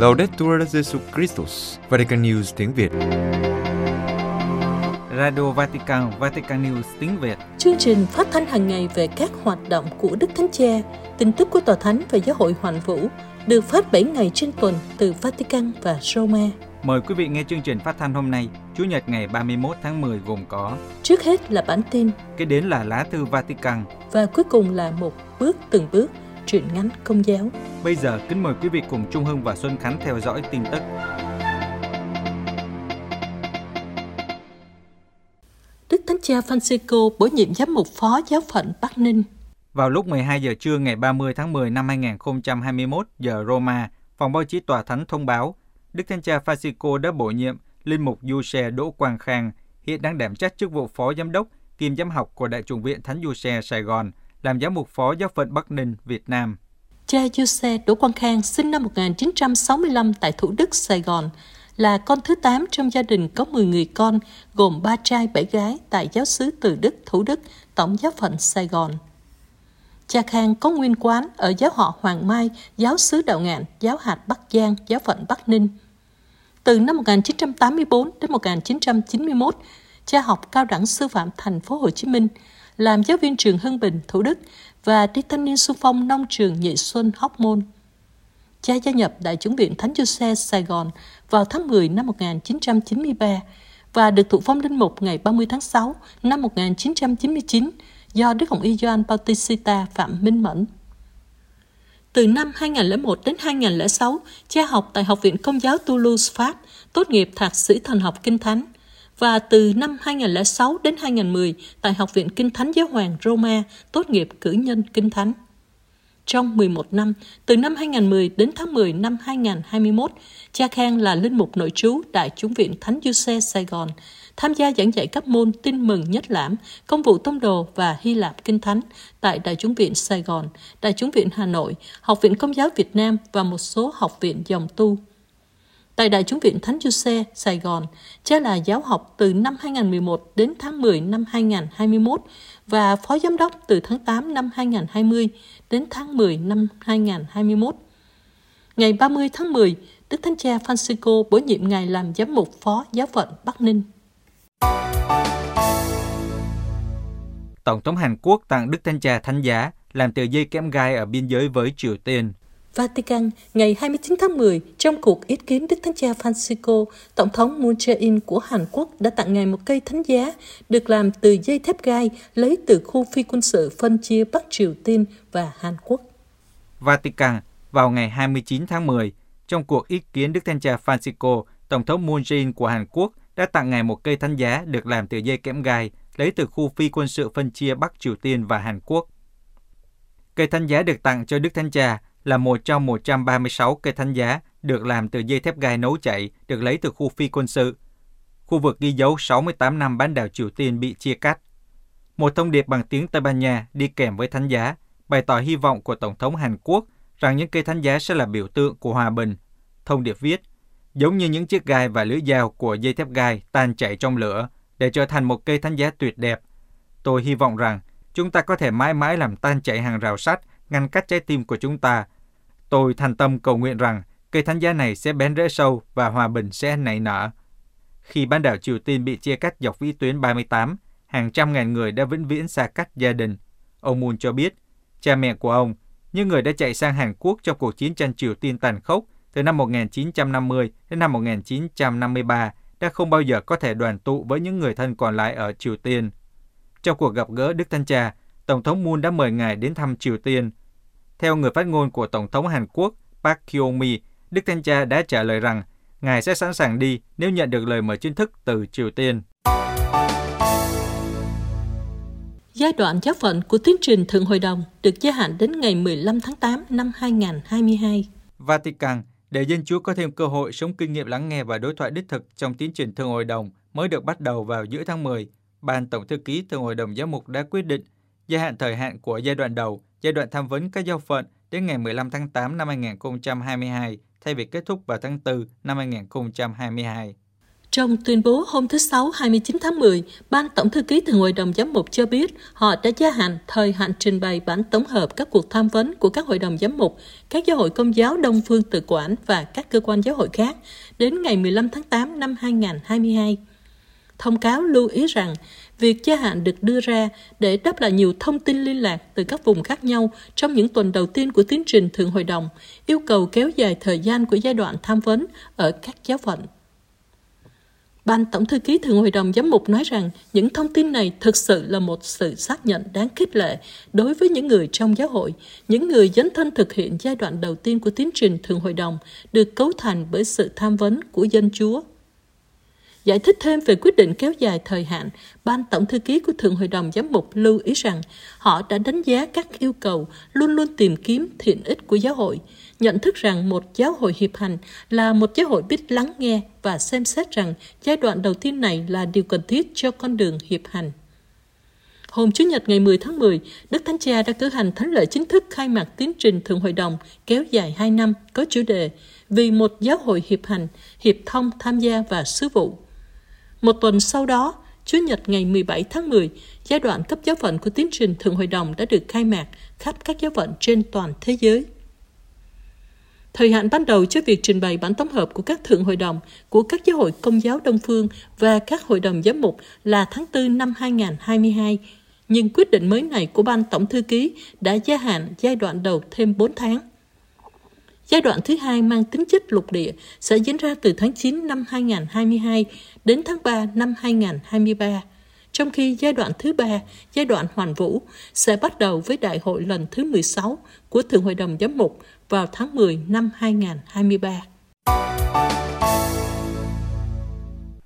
Laudetur Jesu Christus, Vatican News tiếng Việt. Radio Vatican, Vatican News tiếng Việt. Chương trình phát thanh hàng ngày về các hoạt động của Đức Thánh Cha, tin tức của Tòa Thánh và Giáo hội Hoàn Vũ được phát 7 ngày trên tuần từ Vatican và Roma. Mời quý vị nghe chương trình phát thanh hôm nay, Chủ nhật ngày 31 tháng 10 gồm có: trước hết là bản tin, kế đến là lá thư Vatican và cuối cùng là một bước từng bước truyện ngắn Công giáo. Bây giờ kính mời quý vị cùng Trung Hưng và Xuân Khánh theo dõi tin tức. Đức Thánh Cha Francisco bổ nhiệm giám mục phó giáo phận Bắc Ninh. Vào lúc 12 giờ trưa ngày 30 tháng 10 năm 2021 giờ Roma, phòng báo chí Tòa Thánh thông báo Đức Thánh Cha Francisco đã bổ nhiệm linh mục Giuse Đỗ Quang Khang, hiện đang đảm trách chức vụ phó giám đốc kiêm giám học của Đại Chủng viện Thánh Giuse Sài Gòn, làm giám mục phó giáo phận Bắc Ninh, Việt Nam. Cha Giuse Đỗ Quang Khang sinh năm 1965 tại Thủ Đức, Sài Gòn, là con thứ 8 trong gia đình có 10 người con, gồm 3 trai 7 gái tại giáo xứ Từ Đức, Thủ Đức, Tổng giáo phận Sài Gòn. Cha Khang có nguyên quán ở giáo họ Hoàng Mai, giáo xứ Đạo Ngạn, giáo hạt Bắc Giang, giáo phận Bắc Ninh. Từ năm 1984 đến 1991, cha học cao đẳng sư phạm thành phố Hồ Chí Minh, làm giáo viên trường Hưng Bình, Thủ Đức và đi thanh niên xung phong nông trường Nhị Xuân, Hóc Môn. Cha gia nhập Đại Chủng viện Thánh Giuse Sài Gòn vào tháng 10 năm 1993 và được thụ phong linh mục ngày 30 tháng 6 năm 1999 do Đức Hồng Y Gioan Bautista Phạm Minh Mẫn. Từ năm 2001 đến 2006, cha học tại Học viện Công giáo Toulouse, Pháp, tốt nghiệp thạc sĩ thần học Kinh Thánh. Và từ năm 2006 đến 2010 tại Học viện Kinh Thánh Giáo hoàng Roma, tốt nghiệp cử nhân Kinh Thánh. Trong 11 năm, từ năm 2010 đến tháng 10 năm 2021, cha Khang là linh mục nội trú Đại Chủng viện Thánh Giuse Sài Gòn, tham gia giảng dạy các môn Tin mừng Nhất Lãm, Công vụ Tông đồ và Hy Lạp Kinh Thánh tại Đại Chủng viện Sài Gòn, Đại Chủng viện Hà Nội, Học viện Công giáo Việt Nam và một số học viện dòng tu. Tại Đại Chủng viện Thánh Giuse Sài Gòn, cha là giáo học từ năm 2011 đến tháng 10 năm 2021 và phó giám đốc từ tháng 8 năm 2020 đến tháng 10 năm 2021. Ngày 30 tháng 10, Đức Thánh Cha Francisco bổ nhiệm ngài làm giám mục phó giáo phận Bắc Ninh. Tổng thống Hàn Quốc tặng Đức Thánh Cha Thánh giá làm tờ giấy kẽm gai ở biên giới với Triều Tiên. Vatican, ngày 29 tháng 10, trong cuộc yết kiến Đức Thánh Cha Francisco, Tổng thống Moon Jae-in của Hàn Quốc đã tặng ngài một cây thánh giá được làm từ dây thép gai lấy từ khu phi quân sự phân chia Bắc Triều Tiên và Hàn Quốc. Vatican, vào ngày 29 tháng 10, trong cuộc yết kiến Đức Thánh Cha Francisco, Tổng thống Moon Jae-in của Hàn Quốc đã tặng ngài một cây thánh giá được làm từ dây kẽm gai lấy từ khu phi quân sự phân chia Bắc Triều Tiên và Hàn Quốc. Cây thánh giá được tặng cho Đức Thánh Cha là một trong 136 cây thánh giá được làm từ dây thép gai nấu chảy được lấy từ khu phi quân sự, khu vực ghi dấu 68 năm bán đảo Triều Tiên bị chia cắt. Một thông điệp bằng tiếng Tây Ban Nha đi kèm với thánh giá, bày tỏ hy vọng của Tổng thống Hàn Quốc rằng những cây thánh giá sẽ là biểu tượng của hòa bình. Thông điệp viết, giống như những chiếc gai và lưỡi dao của dây thép gai tan chảy trong lửa để trở thành một cây thánh giá tuyệt đẹp. Tôi hy vọng rằng chúng ta có thể mãi mãi làm tan chảy hàng rào sắt, ngăn cách trái tim của chúng ta. Tôi thành tâm cầu nguyện rằng cây thánh giá này sẽ bén rễ sâu và hòa bình sẽ nảy nở. Khi bán đảo Triều Tiên bị chia cắt dọc vĩ tuyến 38, hàng trăm ngàn người đã vĩnh viễn xa cách gia đình. Ông Moon cho biết, cha mẹ của ông, những người đã chạy sang Hàn Quốc trong cuộc chiến tranh Triều Tiên tàn khốc từ năm 1950 đến năm 1953, đã không bao giờ có thể đoàn tụ với những người thân còn lại ở Triều Tiên. Trong cuộc gặp gỡ Đức Thánh Cha, Tổng thống Moon đã mời ngài đến thăm Triều Tiên. Theo người phát ngôn của Tổng thống Hàn Quốc Park Kyo-mi, Đức Thánh Cha đã trả lời rằng ngài sẽ sẵn sàng đi nếu nhận được lời mời chính thức từ Triều Tiên. Giai đoạn giáo phận của tiến trình Thượng Hội đồng được gia hạn đến ngày 15 tháng 8 năm 2022. Vatican, để dân Chúa có thêm cơ hội sống kinh nghiệm lắng nghe và đối thoại đích thực trong tiến trình Thượng Hội đồng mới được bắt đầu vào giữa tháng 10, Ban Tổng thư ký Thượng Hội đồng Giám mục đã quyết định gia hạn thời hạn của giai đoạn đầu, giai đoạn tham vấn các giáo phận đến ngày 15 tháng 8 năm 2022 thay vì kết thúc vào tháng 4 năm 2022. Trong tuyên bố hôm thứ Sáu 29 tháng 10, Ban Tổng thư ký Thường hội đồng giám mục cho biết họ đã gia hạn thời hạn trình bày bản tổng hợp các cuộc tham vấn của các hội đồng giám mục, các giáo hội Công giáo Đông Phương Tự Quản và các cơ quan giáo hội khác đến ngày 15 tháng 8 năm 2022. Thông cáo lưu ý rằng, việc gia hạn được đưa ra để đáp lại nhiều thông tin liên lạc từ các vùng khác nhau trong những tuần đầu tiên của tiến trình Thượng Hội đồng, yêu cầu kéo dài thời gian của giai đoạn tham vấn ở các giáo phận. Ban Tổng thư ký Thượng Hội đồng Giám mục nói rằng những thông tin này thực sự là một sự xác nhận đáng khích lệ đối với những người trong giáo hội, những người dấn thân thực hiện giai đoạn đầu tiên của tiến trình Thượng Hội đồng được cấu thành bởi sự tham vấn của dân Chúa. Giải thích thêm về quyết định kéo dài thời hạn, Ban Tổng thư ký của Thượng Hội đồng Giám mục lưu ý rằng họ đã đánh giá các yêu cầu luôn luôn tìm kiếm thiện ích của giáo hội, nhận thức rằng một giáo hội hiệp hành là một giáo hội biết lắng nghe và xem xét rằng giai đoạn đầu tiên này là điều cần thiết cho con đường hiệp hành. Hôm Chủ nhật ngày 10 tháng 10, Đức Thánh Cha đã cử hành thánh lễ chính thức khai mạc tiến trình Thượng Hội đồng kéo dài 2 năm có chủ đề Vì một giáo hội hiệp hành, hiệp thông tham gia và sứ vụ. Một tuần sau đó, Chủ nhật ngày 17 tháng 10, giai đoạn cấp giáo phận của tiến trình Thượng Hội đồng đã được khai mạc khắp các giáo phận trên toàn thế giới. Thời hạn ban đầu cho việc trình bày bản tổng hợp của các Thượng Hội đồng, của các giáo hội Công giáo Đông Phương và các hội đồng giám mục là tháng 4 năm 2022, nhưng quyết định mới này của Ban Tổng thư ký đã gia hạn giai đoạn đầu thêm 4 tháng. Giai đoạn thứ hai mang tính chất lục địa sẽ diễn ra từ tháng 9 năm 2022 đến tháng 3 năm 2023, trong khi giai đoạn thứ ba, giai đoạn hoàn vũ, sẽ bắt đầu với đại hội lần thứ 16 của Thượng Hội đồng Giám mục vào tháng 10 năm 2023.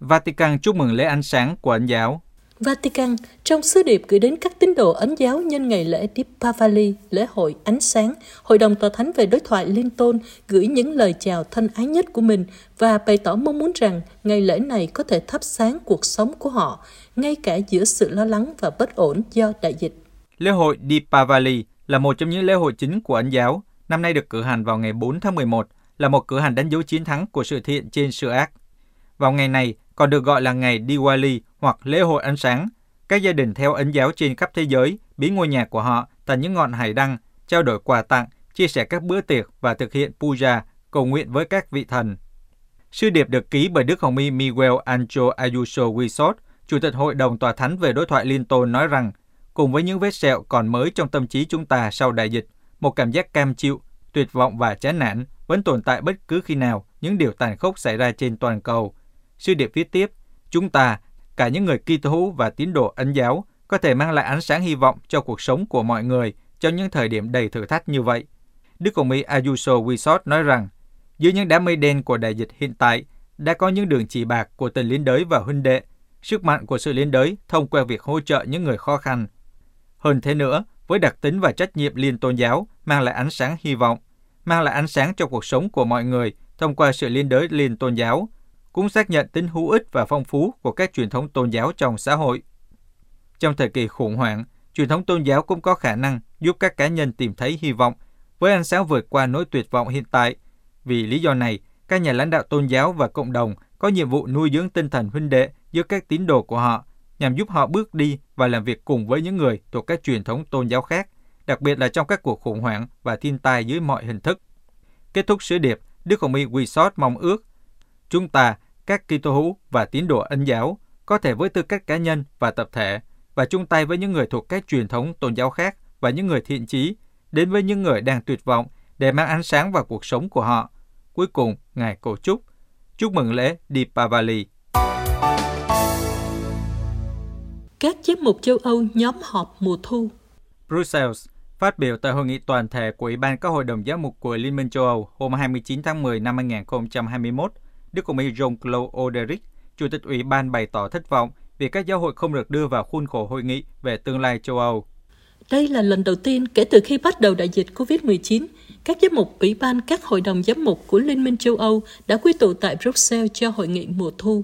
Vatican chúc mừng lễ ánh sáng của Ấn giáo. Vatican trong sứ điệp gửi đến các tín đồ Ấn giáo nhân ngày lễ Diwali, lễ hội ánh sáng, Hội đồng Tòa Thánh về đối thoại liên tôn gửi những lời chào thân ái nhất của mình và bày tỏ mong muốn rằng ngày lễ này có thể thắp sáng cuộc sống của họ, ngay cả giữa sự lo lắng và bất ổn do đại dịch. Lễ hội Diwali là một trong những lễ hội chính của Ấn giáo, năm nay được cử hành vào ngày 4 tháng 11, là một cử hành đánh dấu chiến thắng của sự thiện trên sự ác. Vào ngày này, còn được gọi là ngày Diwali hoặc lễ hội ánh sáng, các gia đình theo Ấn giáo trên khắp thế giới biến ngôi nhà của họ thành những ngọn hải đăng, trao đổi quà tặng, chia sẻ các bữa tiệc và thực hiện puja, cầu nguyện với các vị thần. Sứ điệp được ký bởi Đức Hồng y Miguel Ángel Ayuso Guixot, Chủ tịch Hội đồng Tòa Thánh về đối thoại liên tôn nói rằng, cùng với những vết sẹo còn mới trong tâm trí chúng ta sau đại dịch, một cảm giác cam chịu, tuyệt vọng và chán nản vẫn tồn tại bất cứ khi nào những điều tàn khốc xảy ra trên toàn cầu. Sứ điệp viết tiếp, chúng ta, cả những người Kitô hữu và tín đồ Ấn giáo, có thể mang lại ánh sáng hy vọng cho cuộc sống của mọi người trong những thời điểm đầy thử thách như vậy. Đức Hồng y Ayuso Guixot nói rằng, dưới những đám mây đen của đại dịch hiện tại, đã có những đường chỉ bạc của tình liên đới và huynh đệ, sức mạnh của sự liên đới thông qua việc hỗ trợ những người khó khăn. Hơn thế nữa, với đặc tính và trách nhiệm liên tôn giáo, mang lại ánh sáng hy vọng, mang lại ánh sáng cho cuộc sống của mọi người thông qua sự liên đới liên tôn giáo, cũng xác nhận tính hữu ích và phong phú của các truyền thống tôn giáo trong xã hội. Trong thời kỳ khủng hoảng, truyền thống tôn giáo cũng có khả năng giúp các cá nhân tìm thấy hy vọng với ánh sáng vượt qua nỗi tuyệt vọng hiện tại. Vì lý do này, các nhà lãnh đạo tôn giáo và cộng đồng có nhiệm vụ nuôi dưỡng tinh thần huynh đệ giữa các tín đồ của họ, nhằm giúp họ bước đi và làm việc cùng với những người thuộc các truyền thống tôn giáo khác, đặc biệt là trong các cuộc khủng hoảng và thiên tai dưới mọi hình thức. Kết thúc sứ điệp, Đức Hồng y Guixot mong ước, chúng ta, các Kitô hữu và tín đồ Ấn giáo, có thể với tư cách cá nhân và tập thể, và chung tay với những người thuộc các truyền thống tôn giáo khác và những người thiện chí, đến với những người đang tuyệt vọng để mang ánh sáng vào cuộc sống của họ. Cuối cùng, Ngài cầu chúc mừng lễ Diwali. Các giám mục châu Âu nhóm họp mùa thu. Brussels phát biểu tại hội nghị toàn thể của Ủy ban các hội đồng giám mục của Liên minh châu Âu hôm 29 tháng 10 năm 2021, Đức Hồng y Jean-Claude Hollerich, Chủ tịch Ủy ban bày tỏ thất vọng vì các giáo hội không được đưa vào khuôn khổ hội nghị về tương lai châu Âu. Đây là lần đầu tiên kể từ khi bắt đầu đại dịch COVID-19, các giám mục Ủy ban các hội đồng giám mục của Liên minh châu Âu đã quy tụ tại Bruxelles cho hội nghị mùa thu.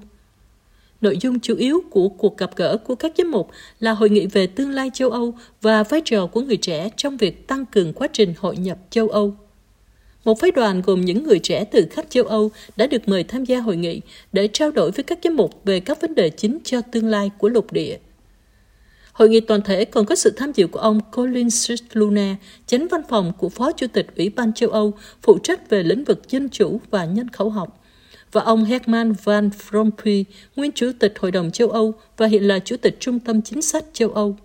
Nội dung chủ yếu của cuộc gặp gỡ của các giám mục là hội nghị về tương lai châu Âu và vai trò của người trẻ trong việc tăng cường quá trình hội nhập châu Âu. Một phái đoàn gồm những người trẻ từ khắp châu Âu đã được mời tham gia hội nghị để trao đổi với các giám mục về các vấn đề chính cho tương lai của lục địa. Hội nghị toàn thể còn có sự tham dự của ông Colin Scicluna, chánh văn phòng của Phó Chủ tịch Ủy ban châu Âu, phụ trách về lĩnh vực dân chủ và nhân khẩu học, và ông Herman Van Rompuy, nguyên Chủ tịch Hội đồng châu Âu và hiện là Chủ tịch Trung tâm Chính sách châu Âu.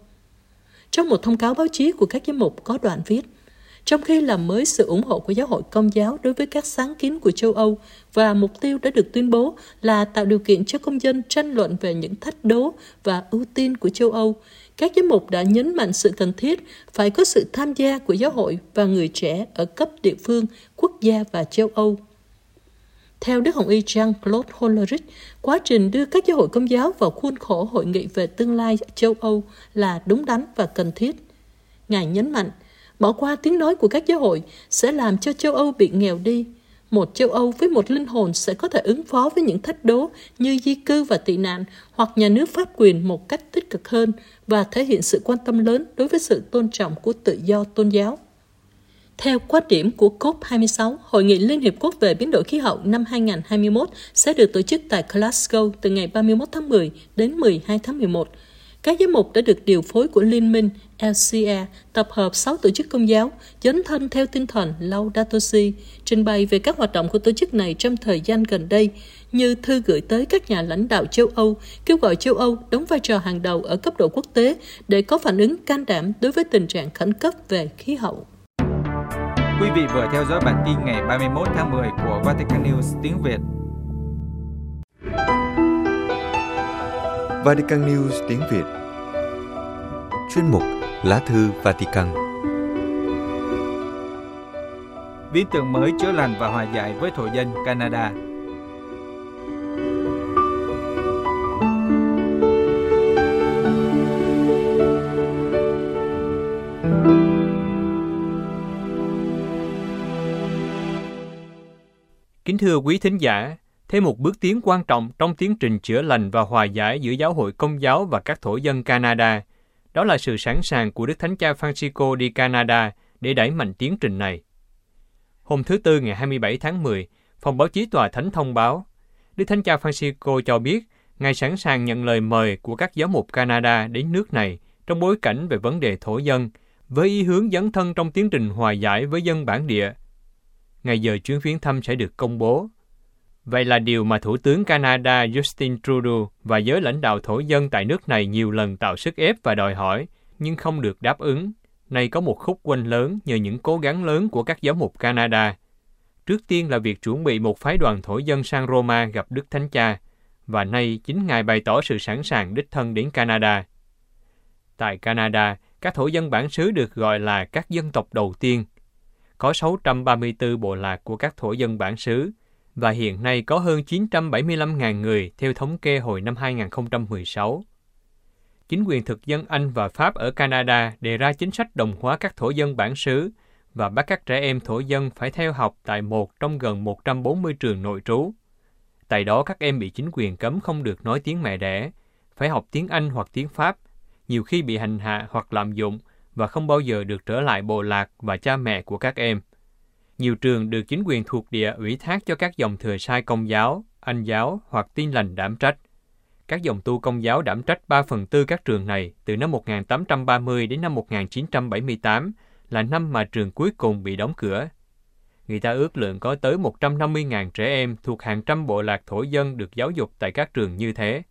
Trong một thông cáo báo chí của các giám mục có đoạn viết, trong khi làm mới sự ủng hộ của Giáo hội Công giáo đối với các sáng kiến của châu Âu và mục tiêu đã được tuyên bố là tạo điều kiện cho công dân tranh luận về những thách đố và ưu tiên của châu Âu, các giám mục đã nhấn mạnh sự cần thiết phải có sự tham gia của giáo hội và người trẻ ở cấp địa phương, quốc gia và châu Âu. Theo Đức Hồng Y Jean-Claude Hollerich, quá trình đưa các giáo hội Công giáo vào khuôn khổ hội nghị về tương lai châu Âu là đúng đắn và cần thiết. Ngài nhấn mạnh, bỏ qua tiếng nói của các giáo hội sẽ làm cho châu Âu bị nghèo đi. Một châu Âu với một linh hồn sẽ có thể ứng phó với những thách đố như di cư và tị nạn hoặc nhà nước pháp quyền một cách tích cực hơn và thể hiện sự quan tâm lớn đối với sự tôn trọng của tự do tôn giáo. Theo quan điểm của COP26, Hội nghị Liên Hiệp Quốc về biến đổi khí hậu năm 2021 sẽ được tổ chức tại Glasgow từ ngày 31 tháng 10 đến 12 tháng 11. Các giám mục đã được điều phối của Liên minh LCA tập hợp 6 tổ chức công giáo, dấn thân theo tinh thần Laudato Si, trình bày về các hoạt động của tổ chức này trong thời gian gần đây, như thư gửi tới các nhà lãnh đạo châu Âu, kêu gọi châu Âu đóng vai trò hàng đầu ở cấp độ quốc tế để có phản ứng can đảm đối với tình trạng khẩn cấp về khí hậu. Quý vị vừa theo dõi bản tin ngày 31 tháng 10 của Vatican News tiếng Việt. Vatican News tiếng Việt. Chuyên mục Lá thư Vatican. Lý tưởng mới chữa lành và hòa giải với thổ dân Canada. Kính thưa quý thính giả, thêm một bước tiến quan trọng trong tiến trình chữa lành và hòa giải giữa Giáo hội Công giáo và các thổ dân Canada, đó là sự sẵn sàng của Đức Thánh Cha Francisco đi Canada để đẩy mạnh tiến trình này. Hôm thứ Tư ngày 27 tháng 10, phòng báo chí Tòa Thánh thông báo, Đức Thánh Cha Francisco cho biết Ngài sẵn sàng nhận lời mời của các giáo mục Canada đến nước này trong bối cảnh về vấn đề thổ dân, với ý hướng dấn thân trong tiến trình hòa giải với dân bản địa. Ngày giờ chuyến viếng thăm sẽ được công bố. Vậy là điều mà Thủ tướng Canada Justin Trudeau và giới lãnh đạo thổ dân tại nước này nhiều lần tạo sức ép và đòi hỏi, nhưng không được đáp ứng. Nay có một khúc quanh lớn nhờ những cố gắng lớn của các giáo mục Canada. Trước tiên là việc chuẩn bị một phái đoàn thổ dân sang Roma gặp Đức Thánh Cha, và nay chính Ngài bày tỏ sự sẵn sàng đích thân đến Canada. Tại Canada, các thổ dân bản xứ được gọi là các dân tộc đầu tiên. Có 634 bộ lạc của các thổ dân bản xứ, và hiện nay có hơn 975.000 người theo thống kê hồi năm 2016. Chính quyền thực dân Anh và Pháp ở Canada đề ra chính sách đồng hóa các thổ dân bản xứ và bắt các trẻ em thổ dân phải theo học tại một trong gần 140 trường nội trú. Tại đó các em bị chính quyền cấm không được nói tiếng mẹ đẻ, phải học tiếng Anh hoặc tiếng Pháp, nhiều khi bị hành hạ hoặc lạm dụng và không bao giờ được trở lại bộ lạc và cha mẹ của các em. Nhiều trường được chính quyền thuộc địa ủy thác cho các dòng thừa sai Công giáo, Anh giáo hoặc Tin lành đảm trách. Các dòng tu Công giáo đảm trách 3/4 các trường này từ năm 1830 đến năm 1978, là năm mà trường cuối cùng bị đóng cửa. Người ta ước lượng có tới 150.000 trẻ em thuộc hàng trăm bộ lạc thổ dân được giáo dục tại các trường như thế.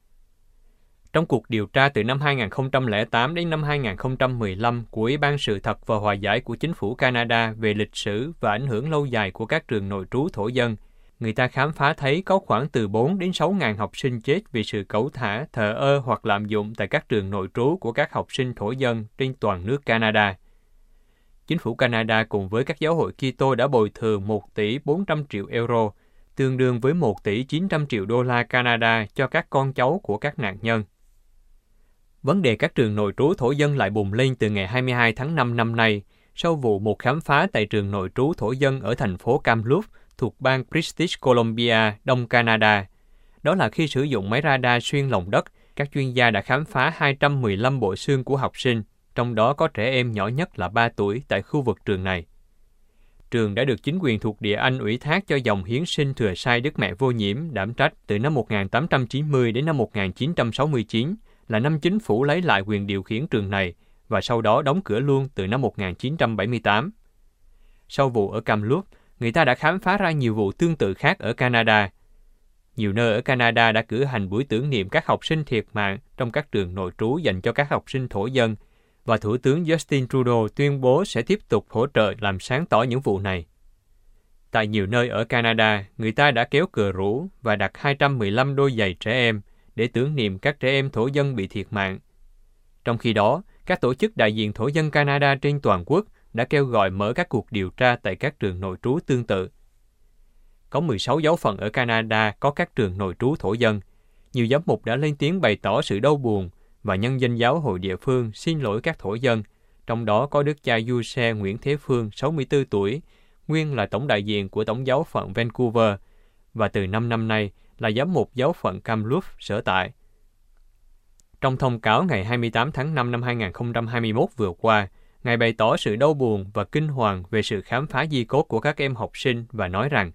Trong cuộc điều tra từ năm 2008 đến năm 2015 của Ủy ban Sự thật và Hòa giải của Chính phủ Canada về lịch sử và ảnh hưởng lâu dài của các trường nội trú thổ dân, người ta khám phá thấy có khoảng từ 4 đến 6.000 học sinh chết vì sự cẩu thả, thờ ơ hoặc lạm dụng tại các trường nội trú của các học sinh thổ dân trên toàn nước Canada. Chính phủ Canada cùng với các giáo hội Kitô đã bồi thường 1 tỷ 400 triệu euro, tương đương với 1 tỷ 900 triệu đô la Canada cho các con cháu của các nạn nhân. Vấn đề các trường nội trú thổ dân lại bùng lên từ ngày 22 tháng 5 năm nay, sau vụ một khám phá tại trường nội trú thổ dân ở thành phố Kamloops thuộc bang British Columbia, Đông Canada. Đó là khi sử dụng máy radar xuyên lòng đất, các chuyên gia đã khám phá 215 bộ xương của học sinh, trong đó có trẻ em nhỏ nhất là 3 tuổi tại khu vực trường này. trường đã được chính quyền thuộc địa Anh ủy thác cho dòng hiến sinh Thừa Sai Đức Mẹ Vô Nhiễm đảm trách từ năm 1890 đến năm 1969, là năm chính phủ lấy lại quyền điều khiển trường này và sau đó đóng cửa luôn từ năm 1978. Sau vụ ở Kamloops, người ta đã khám phá ra nhiều vụ tương tự khác ở Canada. Nhiều nơi ở Canada đã cử hành buổi tưởng niệm các học sinh thiệt mạng trong các trường nội trú dành cho các học sinh thổ dân, và Thủ tướng Justin Trudeau tuyên bố sẽ tiếp tục hỗ trợ làm sáng tỏ những vụ này. Tại nhiều nơi ở Canada, người ta đã kéo cờ rủ và đặt 215 đôi giày trẻ em để tưởng niệm các trẻ em thổ dân bị thiệt mạng. Trong khi đó, các tổ chức đại diện thổ dân Canada trên toàn quốc đã kêu gọi mở các cuộc điều tra tại các trường nội trú tương tự. Có 16 giáo phận ở Canada có các trường nội trú thổ dân. Nhiều giám mục đã lên tiếng bày tỏ sự đau buồn và nhân dân giáo hội địa phương xin lỗi các thổ dân, trong đó có Đức cha Yusei Nguyễn Thế Phương, 64 tuổi, nguyên là tổng đại diện của tổng giáo phận Vancouver, và từ 5 năm nay là giám mục giáo phận Kamloops sở tại. Trong thông cáo ngày 28 tháng 5 năm 2021 vừa qua, Ngài bày tỏ sự đau buồn và kinh hoàng về sự khám phá di cốt của các em học sinh và nói rằng: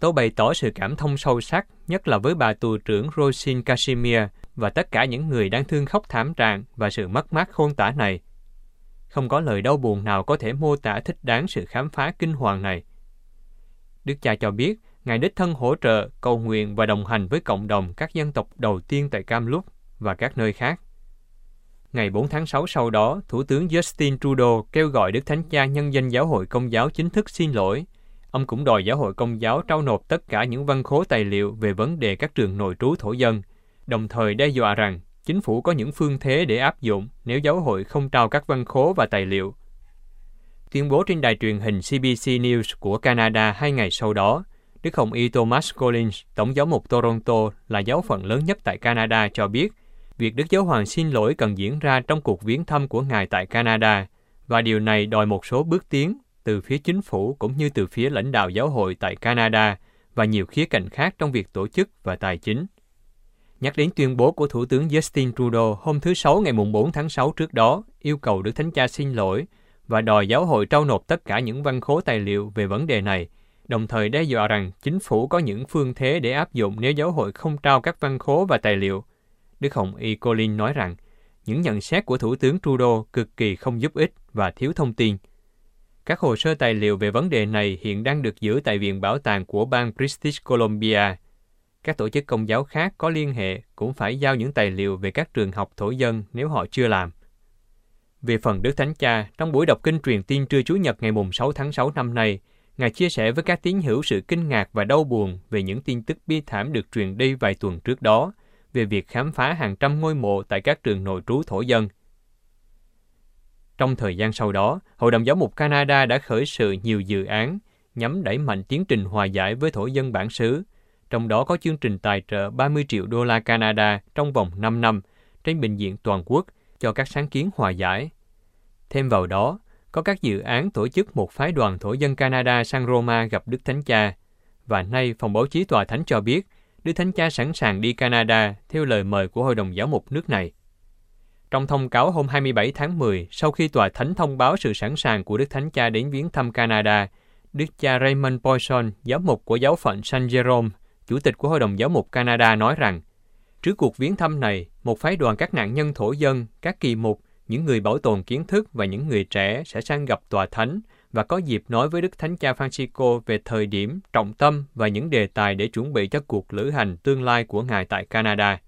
"Tôi bày tỏ sự cảm thông sâu sắc, nhất là với bà tù trưởng Rosin Casimir và tất cả những người đang thương khóc thảm trạng và sự mất mát khôn tả này. Không có lời đau buồn nào có thể mô tả thích đáng sự khám phá kinh hoàng này." Đức cha cho biết, Ngài đích thân hỗ trợ, cầu nguyện và đồng hành với cộng đồng các dân tộc đầu tiên tại Kamloops và các nơi khác. Ngày 4 tháng 6 sau đó, Thủ tướng Justin Trudeau kêu gọi Đức Thánh Cha Nhân dân Giáo hội Công giáo chính thức xin lỗi. Ông cũng đòi Giáo hội Công giáo trao nộp tất cả những văn khố tài liệu về vấn đề các trường nội trú thổ dân, đồng thời đe dọa rằng chính phủ có những phương thế để áp dụng nếu giáo hội không trao các văn khố và tài liệu. Tuyên bố trên đài truyền hình CBC News của Canada 2 ngày sau đó, Đức Hồng Y Thomas Collins, Tổng giáo mục Toronto là giáo phận lớn nhất tại Canada, cho biết việc Đức Giáo Hoàng xin lỗi cần diễn ra trong cuộc viếng thăm của Ngài tại Canada, và điều này đòi một số bước tiến từ phía chính phủ cũng như từ phía lãnh đạo giáo hội tại Canada và nhiều khía cạnh khác trong việc tổ chức và tài chính. Nhắc đến tuyên bố của Thủ tướng Justin Trudeau hôm thứ Sáu ngày 4 tháng 6 trước đó, yêu cầu Đức Thánh Cha xin lỗi và đòi giáo hội trao nộp tất cả những văn khố tài liệu về vấn đề này, đồng thời đe dọa rằng chính phủ có những phương thế để áp dụng nếu giáo hội không trao các văn khố và tài liệu. Đức Hồng Y Colin nói rằng, những nhận xét của Thủ tướng Trudeau cực kỳ không giúp ích và thiếu thông tin. Các hồ sơ tài liệu về vấn đề này hiện đang được giữ tại Viện Bảo tàng của bang British Columbia. Các tổ chức công giáo khác có liên hệ cũng phải giao những tài liệu về các trường học thổ dân nếu họ chưa làm. Về phần Đức Thánh Cha, trong buổi đọc kinh truyền tin trưa Chủ nhật ngày 6 tháng 6 năm nay, Ngài chia sẻ với các tín hữu sự kinh ngạc và đau buồn về những tin tức bi thảm được truyền đi vài tuần trước đó về việc khám phá hàng trăm ngôi mộ tại các trường nội trú thổ dân. Trong thời gian sau đó, Hội đồng Giáo mục Canada đã khởi sự nhiều dự án nhằm đẩy mạnh tiến trình hòa giải với thổ dân bản xứ, trong đó có chương trình tài trợ 30 triệu đô la Canada trong vòng 5 năm trên bình diện toàn quốc cho các sáng kiến hòa giải. Thêm vào đó, có các dự án tổ chức một phái đoàn thổ dân Canada sang Roma gặp Đức Thánh Cha, và nay phòng báo chí Tòa Thánh cho biết Đức Thánh Cha sẵn sàng đi Canada theo lời mời của Hội đồng Giáo mục nước này. Trong thông cáo hôm 27 tháng 10, sau khi Tòa Thánh thông báo sự sẵn sàng của Đức Thánh Cha đến viếng thăm Canada, Đức cha Raymond Poisson, giám mục của giáo phận Saint Jerome, Chủ tịch của Hội đồng Giáo mục Canada nói rằng, trước cuộc viếng thăm này, một phái đoàn các nạn nhân thổ dân, các kỳ mục, những người bảo tồn kiến thức và những người trẻ sẽ sang gặp Tòa Thánh và có dịp nói với Đức Thánh Cha Francisco về thời điểm, trọng tâm và những đề tài để chuẩn bị cho cuộc lữ hành tương lai của Ngài tại Canada.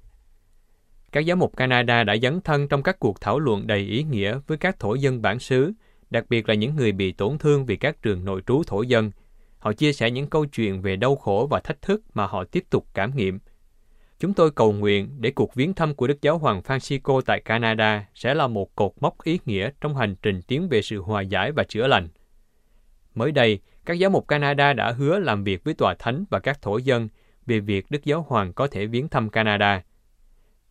Các giám mục Canada đã dấn thân trong các cuộc thảo luận đầy ý nghĩa với các thổ dân bản xứ, đặc biệt là những người bị tổn thương vì các trường nội trú thổ dân. Họ chia sẻ những câu chuyện về đau khổ và thách thức mà họ tiếp tục cảm nghiệm. Chúng tôi cầu nguyện để cuộc viếng thăm của Đức Giáo Hoàng Francisco tại Canada sẽ là một cột mốc ý nghĩa trong hành trình tiến về sự hòa giải và chữa lành. Mới đây, các giám mục Canada đã hứa làm việc với Tòa Thánh và các thổ dân về việc Đức Giáo Hoàng có thể viếng thăm Canada.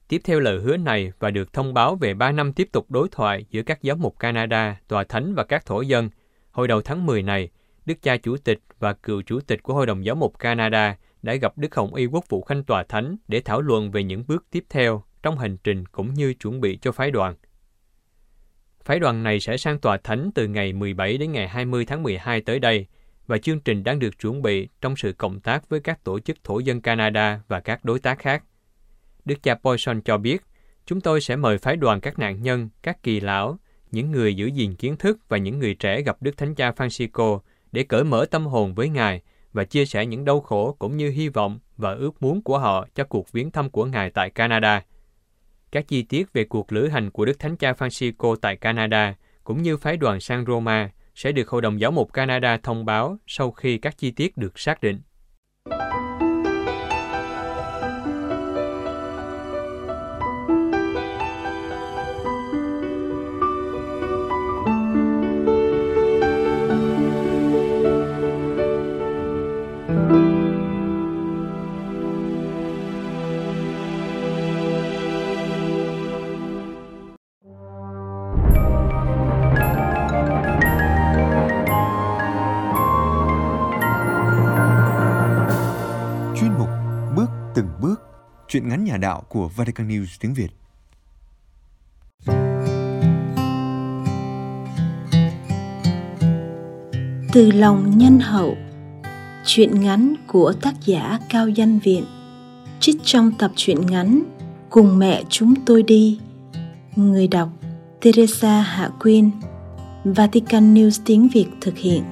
Tiếp theo lời hứa này và được thông báo về 3 năm tiếp tục đối thoại giữa các giám mục Canada, Tòa Thánh và các thổ dân, hồi đầu tháng 10 này, Đức cha Chủ tịch và cựu Chủ tịch của Hội đồng Giáo mục Canada đã gặp Đức Hồng Y Quốc vụ Khanh Tòa Thánh để thảo luận về những bước tiếp theo trong hành trình cũng như chuẩn bị cho phái đoàn. Phái đoàn này sẽ sang Tòa Thánh từ ngày 17 đến ngày 20 tháng 12 tới đây và chương trình đang được chuẩn bị trong sự cộng tác với các tổ chức thổ dân Canada và các đối tác khác. Đức cha Poisson cho biết, chúng tôi sẽ mời phái đoàn các nạn nhân, các kỳ lão, những người giữ gìn kiến thức và những người trẻ gặp Đức Thánh Cha Francisco để cởi mở tâm hồn với Ngài và chia sẻ những đau khổ cũng như hy vọng và ước muốn của họ cho cuộc viếng thăm của Ngài tại Canada. Các chi tiết về cuộc lữ hành của Đức Thánh Cha Francisco tại Canada cũng như phái đoàn sang Roma sẽ được Hội đồng Giáo mục Canada thông báo sau khi các chi tiết được xác định. Truyện ngắn nhà đạo của Vatican News tiếng Việt. Từ lòng nhân hậu, truyện ngắn của tác giả Cao Văn Viện, trích trong tập truyện ngắn Cùng mẹ chúng tôi đi. Người đọc Teresa Hạ Quyên, Vatican News tiếng Việt thực hiện.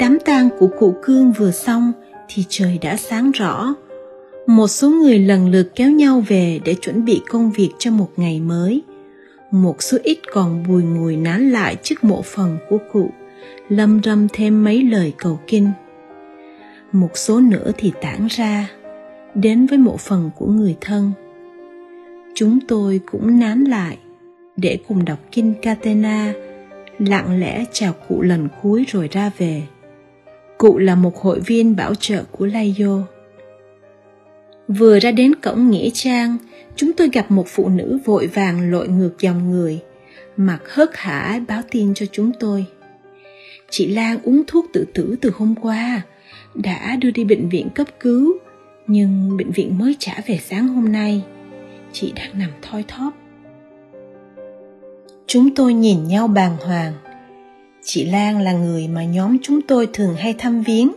Đám tang của cụ Cương vừa xong thì trời đã sáng rõ. Một số người lần lượt kéo nhau về để chuẩn bị công việc cho một ngày mới. Một số ít còn bùi ngùi nán lại trước mộ phần của cụ, lầm rầm thêm mấy lời cầu kinh. Một số nữa thì tản ra, đến với mộ phần của người thân. Chúng tôi cũng nán lại để cùng đọc kinh Catena, lặng lẽ chào cụ lần cuối rồi ra về. Cụ là một hội viên bảo trợ của Layo. Vừa ra đến cổng nghĩa trang, chúng tôi gặp một phụ nữ vội vàng lội ngược dòng người, mặt hớt hải báo tin cho chúng tôi. Chị Lan uống thuốc tự tử từ hôm qua, đã đưa đi bệnh viện cấp cứu, nhưng bệnh viện mới trả về sáng hôm nay. Chị đang nằm thoi thóp. Chúng tôi nhìn nhau bàng hoàng. Chị Lan là người mà nhóm chúng tôi thường hay thăm viếng.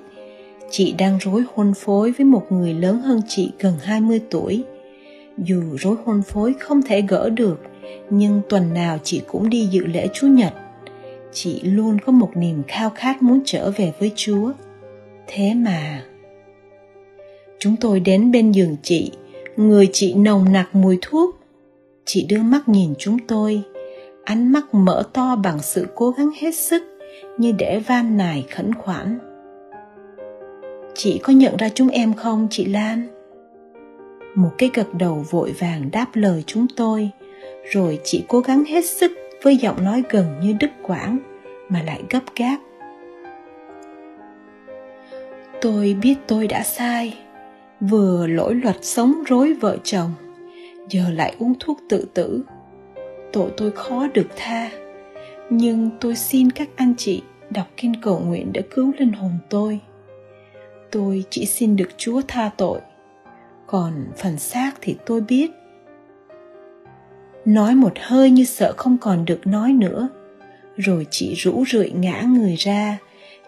Chị đang rối hôn phối với một người lớn hơn chị gần 20 tuổi. Dù rối hôn phối không thể gỡ được, nhưng tuần nào chị cũng đi dự lễ Chúa Nhật. Chị luôn có một niềm khao khát muốn trở về với Chúa. Thế mà... Chúng tôi đến bên giường chị, người chị nồng nặc mùi thuốc. Chị đưa mắt nhìn chúng tôi, ánh mắt mở to bằng sự cố gắng hết sức, như để van nài khẩn khoản. Chị có nhận ra chúng em không, chị Lan? Một cái gật đầu vội vàng đáp lời chúng tôi, rồi chị cố gắng hết sức với giọng nói gần như đứt quãng, mà lại gấp gáp. Tôi biết tôi đã sai, vừa lỗi luật sống rối vợ chồng, giờ lại uống thuốc tự tử. Tội tôi khó được tha, nhưng tôi xin các anh chị đọc kinh cầu nguyện để cứu linh hồn tôi. Tôi chỉ xin được Chúa tha tội, còn phần xác thì tôi biết. Nói một hơi như sợ không còn được nói nữa, rồi chị rũ rượi ngã người ra,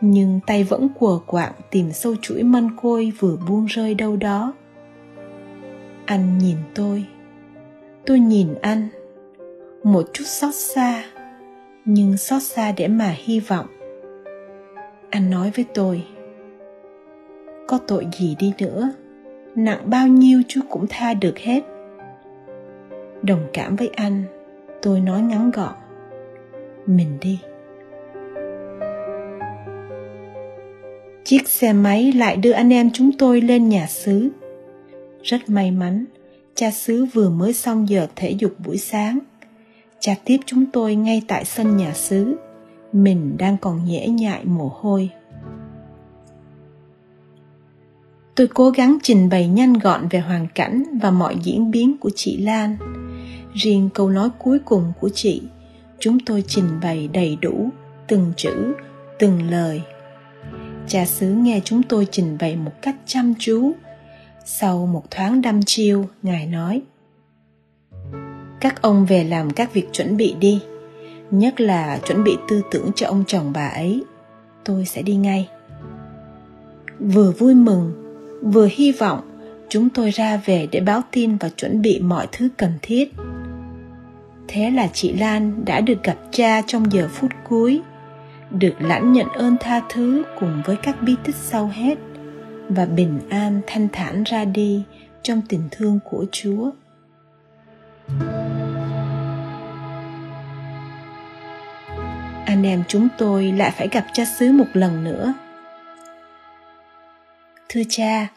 nhưng tay vẫn quờ quạng tìm sâu chuỗi mân côi vừa buông rơi đâu đó. Anh nhìn tôi nhìn anh. Một chút xót xa, nhưng xót xa để mà hy vọng. Anh nói với tôi, có tội gì đi nữa, nặng bao nhiêu Chúa cũng tha được hết. Đồng cảm với anh, tôi nói ngắn gọn, mình đi. Chiếc xe máy lại đưa anh em chúng tôi lên nhà xứ. Rất may mắn, cha xứ vừa mới xong giờ thể dục buổi sáng. Cha tiếp chúng tôi ngay tại sân nhà xứ, mình đang còn nhễ nhại mồ hôi. Tôi cố gắng trình bày nhanh gọn về hoàn cảnh và mọi diễn biến của chị Lan. Riêng câu nói cuối cùng của chị, chúng tôi trình bày đầy đủ, từng chữ, từng lời. Cha xứ nghe chúng tôi trình bày một cách chăm chú. Sau một thoáng đăm chiêu, Ngài nói: "Các ông về làm các việc chuẩn bị đi, nhất là chuẩn bị tư tưởng cho ông chồng bà ấy. Tôi sẽ đi ngay." Vừa vui mừng, vừa hy vọng, chúng tôi ra về để báo tin và chuẩn bị mọi thứ cần thiết. Thế là chị Lan đã được gặp cha trong giờ phút cuối, được lãnh nhận ơn tha thứ cùng với các bi tích sau hết, và bình an thanh thản ra đi trong tình thương của Chúa. Anh em chúng tôi lại phải gặp cha xứ một lần nữa. "Thưa cha,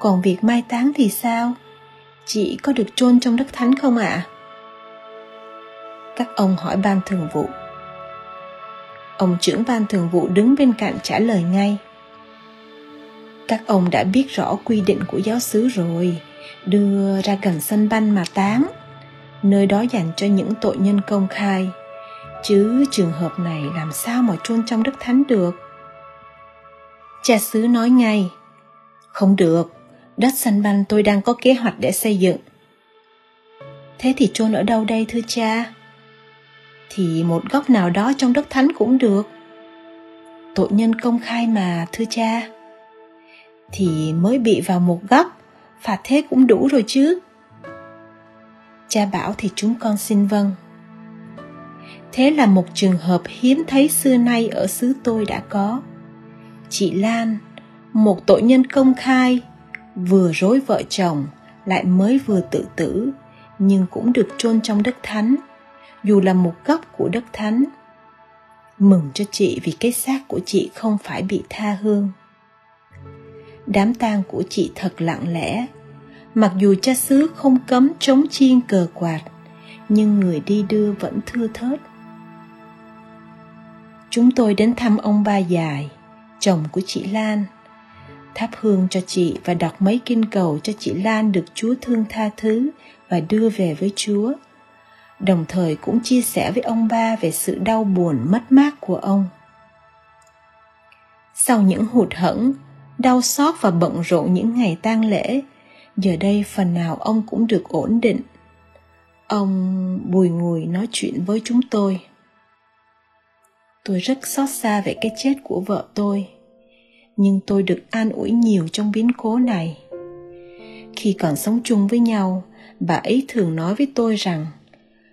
còn việc mai táng thì sao? Chị có được chôn trong đất thánh không ạ?" Các ông hỏi ban thường vụ. Ông trưởng ban thường vụ đứng bên cạnh trả lời ngay: "Các ông đã biết rõ quy định của giáo xứ rồi, đưa ra gần sân banh mà táng. Nơi đó dành cho những tội nhân công khai, chứ trường hợp này làm sao mà chôn trong đất thánh được?" Cha xứ nói ngay: "Không được, đất sân banh tôi đang có kế hoạch để xây dựng." "Thế thì chôn ở đâu đây thưa cha?" "Thì một góc nào đó trong đất thánh cũng được." "Tội nhân công khai mà thưa cha." "Thì mới bị vào một góc, phạt thế cũng đủ rồi chứ." Cha bảo thì chúng con xin vâng. Thế là một trường hợp hiếm thấy xưa nay ở xứ tôi đã có. Chị Lan, một tội nhân công khai, vừa rối vợ chồng lại mới vừa tự tử, nhưng cũng được chôn trong đất thánh, dù là một góc của đất thánh. Mừng cho chị vì cái xác của chị không phải bị tha hương. Đám tang của chị thật lặng lẽ, mặc dù cha xứ không cấm trống chiêng cờ quạt, nhưng người đi đưa vẫn thưa thớt. Chúng tôi đến thăm ông Ba Dài, chồng của chị Lan, thắp hương cho chị và đọc mấy kinh cầu cho chị Lan được Chúa thương tha thứ và đưa về với Chúa, đồng thời cũng chia sẻ với ông Ba về sự đau buồn mất mát của ông. Sau những hụt hẫng, đau xót và bận rộn những ngày tang lễ, giờ đây phần nào ông cũng được ổn định. Ông bùi ngùi nói chuyện với chúng tôi: "Tôi rất xót xa về cái chết của vợ tôi, nhưng tôi được an ủi nhiều trong biến cố này. Khi còn sống chung với nhau, bà ấy thường nói với tôi rằng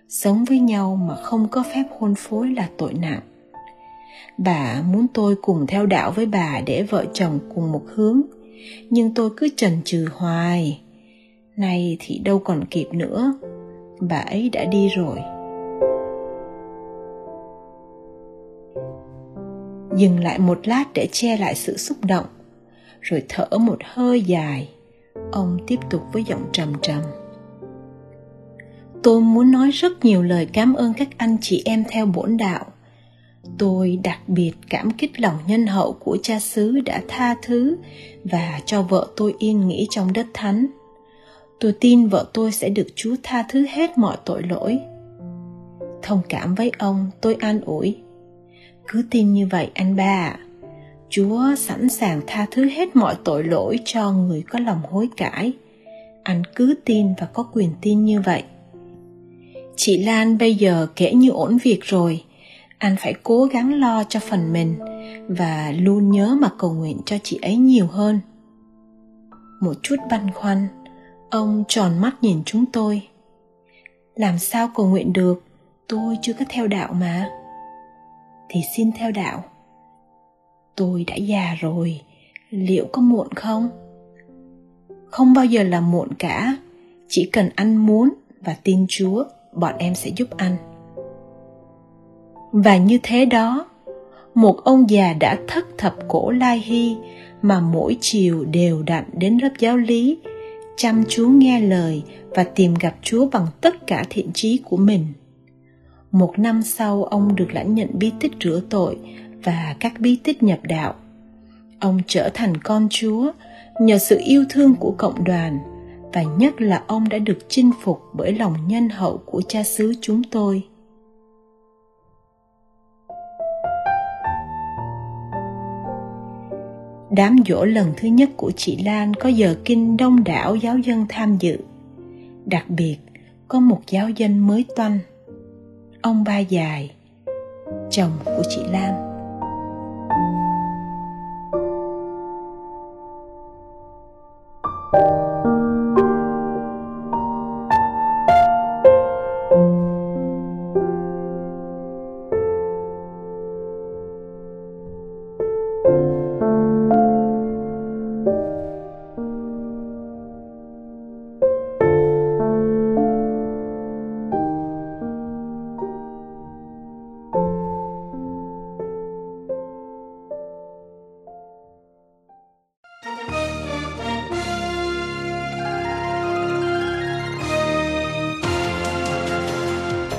sống với nhau mà không có phép hôn phối là tội nặng. Bà muốn tôi cùng theo đạo với bà để vợ chồng cùng một hướng, nhưng tôi cứ chần chừ hoài. Nay thì đâu còn kịp nữa, bà ấy đã đi rồi." Dừng lại một lát để che lại sự xúc động, rồi thở một hơi dài, ông tiếp tục với giọng trầm trầm: "Tôi muốn nói rất nhiều lời cảm ơn các anh chị em theo bổn đạo. Tôi đặc biệt cảm kích lòng nhân hậu của cha xứ đã tha thứ và cho vợ tôi yên nghỉ trong đất thánh. Tôi tin vợ tôi sẽ được Chúa tha thứ hết mọi tội lỗi. Thông cảm với ông, tôi an ủi: cứ tin như vậy anh Ba ạ. Chúa sẵn sàng tha thứ hết mọi tội lỗi cho người có lòng hối cải. Anh cứ tin và có quyền tin như vậy. Chị Lan bây giờ kể như ổn việc rồi, anh phải cố gắng lo cho phần mình và luôn nhớ mà cầu nguyện cho chị ấy nhiều hơn." Một chút băn khoăn, ông tròn mắt nhìn chúng tôi: "Làm sao cầu nguyện được? Tôi chưa có theo đạo mà." "Thì xin theo đạo." "Tôi đã già rồi, liệu có muộn không?" "Không bao giờ là muộn cả, chỉ cần anh muốn và tin Chúa, bọn em sẽ giúp anh." Và như thế đó, một ông già đã thất thập cổ lai hy mà mỗi chiều đều đặn đến lớp giáo lý, chăm chú nghe lời và tìm gặp Chúa bằng tất cả thiện chí của mình. 1 năm sau, ông được lãnh nhận bí tích rửa tội và các bí tích nhập đạo. Ông trở thành con Chúa nhờ sự yêu thương của cộng đoàn, và nhất là ông đã được chinh phục bởi lòng nhân hậu của cha xứ chúng tôi. Đám giỗ lần thứ nhất của chị Lan có giờ kinh đông đảo giáo dân tham dự. Đặc biệt, có một giáo dân mới toanh, ông Ba Dài, chồng của chị Lan.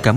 Cảm